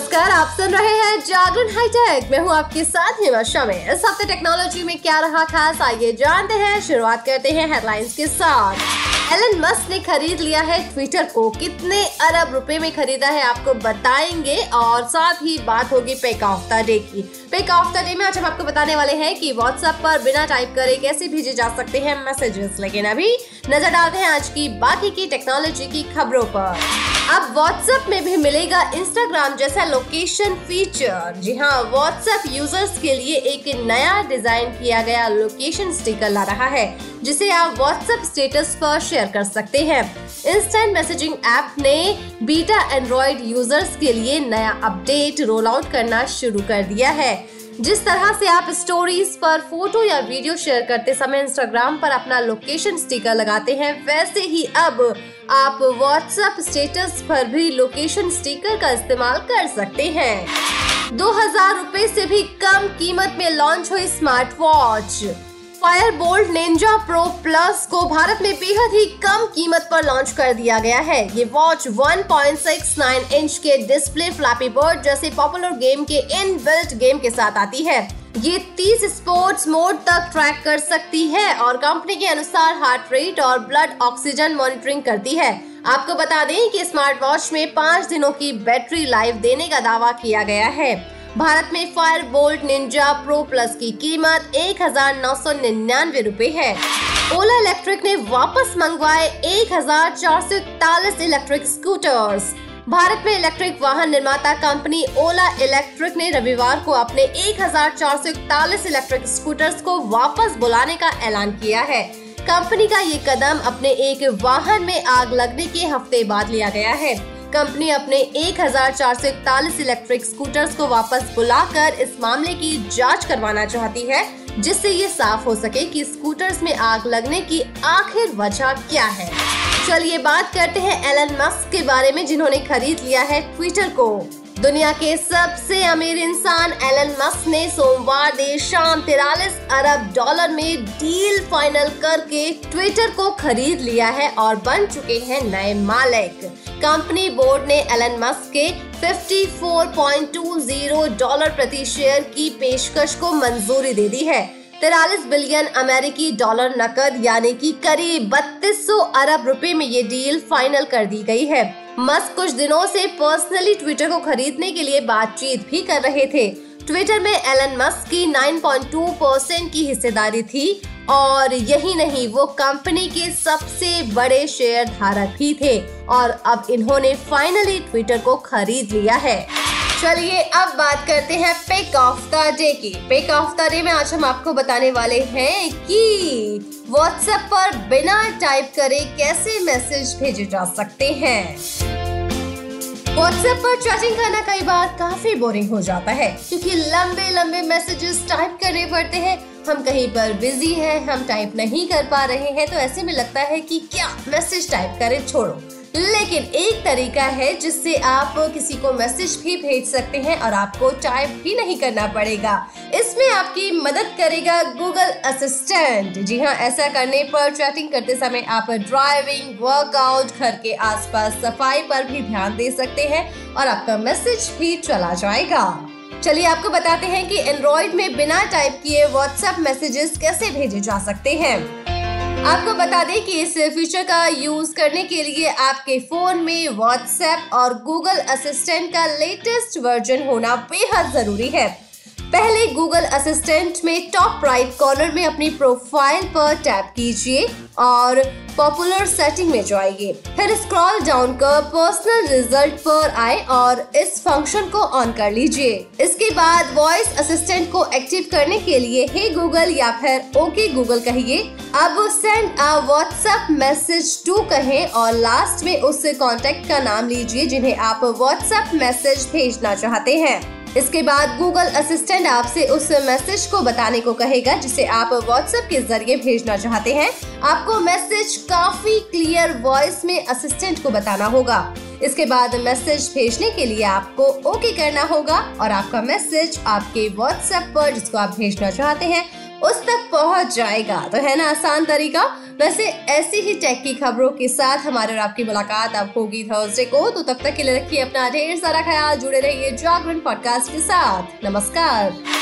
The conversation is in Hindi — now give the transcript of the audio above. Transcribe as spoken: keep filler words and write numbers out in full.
नमस्कार, आप सुन रहे हैं जागरण हाईटेक। मैं हूँ आपके साथ हिमाशा में। इस हफ्ते टेक्नोलॉजी में क्या रहा खास, आइए जानते हैं। शुरुआत करते हैं हेडलाइंस के साथ। एलन मस्क ने खरीद लिया है ट्विटर को, कितने अरब रुपए में खरीदा है आपको बताएंगे और साथ ही बात होगी पेक ऑफ द डे की। पेक ऑफ द डे में आज हम आपको बताने वाले हैं कि व्हाट्सएप पर बिना टाइप करे कैसे भेजे जा सकते हैं मैसेजेस। लेकिन अभी नजर डालते हैं आज की बाकी की टेक्नोलॉजी की खबरों पर। अब WhatsApp में भी मिलेगा Instagram जैसा लोकेशन फीचर। जी हाँ, WhatsApp यूजर्स के लिए एक नया डिजाइन किया गया लोकेशन स्टिकर ला रहा है, जिसे आप WhatsApp स्टेटस पर शेयर कर सकते हैं। इंस्टेंट मैसेजिंग ऐप ने बीटा एंड्रॉइड यूजर्स के लिए नया अपडेट रोल आउट करना शुरू कर दिया है। जिस तरह से आप स्टोरीज पर फोटो या वीडियो शेयर करते समय इंस्टाग्राम पर अपना लोकेशन स्टिकर लगाते हैं, वैसे ही अब आप व्हाट्सएप स्टेटस पर भी लोकेशन स्टिकर का इस्तेमाल कर सकते हैं। दो हजार रूपए से भी कम कीमत में लॉन्च हुई smart watch. Fireboltt Ninja Pro Plus को भारत में बेहद ही कम कीमत पर लॉन्च कर दिया गया है। ये watch one point six nine inch के डिस्प्ले फ्लैपी बर्ड जैसे पॉपुलर गेम के इनबिल्ट गेम के साथ आती है। ये तीस स्पोर्ट्स मोड तक ट्रैक कर सकती है और कंपनी के अनुसार हार्ट रेट और ब्लड ऑक्सीजन मॉनिटरिंग करती है। आपको बता दें कि स्मार्ट वॉच में पाँच दिनों की बैटरी लाइफ देने का दावा किया गया है। भारत में फायरबोल्ट निंजा प्रो प्लस की कीमत एक हजार नौ सौ निन्यानवे रूपए है। ओला इलेक्ट्रिक ने वापस मंगवाए एक हजार चार सौ इकतालीस इलेक्ट्रिक स्कूटर्स। भारत में इलेक्ट्रिक वाहन निर्माता कंपनी ओला इलेक्ट्रिक ने रविवार को अपने एक हजार चार सौ इकतालीस इलेक्ट्रिक स्कूटर्स को वापस बुलाने का ऐलान किया है। कंपनी का ये कदम अपने एक वाहन में आग लगने के हफ्ते बाद लिया गया है। कंपनी अपने एक हजार चार सौ इकतालीस इलेक्ट्रिक स्कूटर्स को वापस बुलाकर इस मामले की जांच करवाना चाहती है, जिससे ये साफ हो सके कि स्कूटर्स में आग लगने की आखिर वजह क्या है। चलिए बात करते हैं एलन मस्क के बारे में, जिन्होंने खरीद लिया है ट्विटर को। दुनिया के सबसे अमीर इंसान एलन मस्क ने सोमवार देर शाम तिरालीस अरब डॉलर में डील फाइनल करके ट्विटर को खरीद लिया है और बन चुके हैं नए मालिक। कंपनी बोर्ड ने एलन मस्क के चौवन पॉइंट दो शून्य डॉलर प्रति शेयर की पेशकश को मंजूरी दे दी है। तिरालीस बिलियन अमेरिकी डॉलर नकद यानी कि करीब बत्तीस सौ अरब रुपए में ये डील फाइनल कर दी गई है। मस्क कुछ दिनों से पर्सनली ट्विटर को खरीदने के लिए बातचीत भी कर रहे थे। ट्विटर में एलन मस्क की नौ पॉइंट दो परसेंट की हिस्सेदारी थी और यही नहीं, वो कंपनी के सबसे बड़े शेयर धारक भी थे और अब इन्होंने फाइनली ट्विटर को खरीद लिया है। चलिए अब बात करते हैं पिक ऑफ द डे की। पिक ऑफ द डे में आज हम आपको बताने वाले हैं कि व्हाट्सएप पर बिना टाइप करे कैसे मैसेज भेजे जा सकते हैं। व्हाट्सएप पर चैटिंग करना कई बार काफी बोरिंग हो जाता है, क्योंकि लंबे लंबे मैसेजेस टाइप करने पड़ते हैं। हम कहीं पर बिजी हैं, हम टाइप नहीं कर पा रहे हैं, तो ऐसे में लगता है कि क्या मैसेज टाइप करें, छोड़ो। लेकिन एक तरीका है जिससे आप किसी को मैसेज भी भेज सकते हैं और आपको टाइप भी नहीं करना पड़ेगा। इसमें आपकी मदद करेगा गूगल असिस्टेंट। जी हाँ, ऐसा करने पर चैटिंग करते समय आप ड्राइविंग, वर्कआउट, घर के आसपास सफाई पर भी ध्यान दे सकते हैं और आपका मैसेज भी चला जाएगा। चलिए आपको बताते हैं कि एंड्रॉइड में बिना टाइप किए व्हाट्सएप मैसेजेस कैसे भेजे जा सकते हैं। आपको बता दें कि इस फीचर का यूज करने के लिए आपके फोन में व्हाट्सएप और गूगल असिस्टेंट का लेटेस्ट वर्जन होना बेहद जरूरी है। पहले गूगल असिस्टेंट में टॉप राइट कॉर्नर में अपनी प्रोफाइल पर टैप कीजिए और पॉपुलर सेटिंग में जाइए। फिर स्क्रॉल डाउन कर पर्सनल रिजल्ट पर आए और इस फंक्शन को ऑन कर लीजिए। इसके बाद वॉइस असिस्टेंट को एक्टिव करने के लिए हे गूगल या फिर ओके गूगल कहिए। अब send a WhatsApp message to कहें और लास्ट में उस कॉन्टेक्ट का नाम लीजिए जिन्हें आप व्हाट्सएप मैसेज भेजना चाहते हैं। इसके बाद गूगल असिस्टेंट आपसे उस मैसेज को बताने को कहेगा जिसे आप व्हाट्सएप के जरिए भेजना चाहते हैं। आपको मैसेज काफी क्लियर वॉइस में असिस्टेंट को बताना होगा। इसके बाद मैसेज भेजने के लिए आपको ओके करना होगा और आपका मैसेज आपके व्हाट्सएप पर जिसको आप भेजना चाहते हैं उस तक पहुंच जाएगा। तो है ना आसान तरीका। वैसे ऐसी ही टेक की खबरों के साथ हमारे और आपकी मुलाकात अब होगी थर्सडे को, तो तब तक के लिए रखिए अपना ढेर सारा ख्याल, जुड़े रहिए जागरण पॉडकास्ट के साथ। नमस्कार।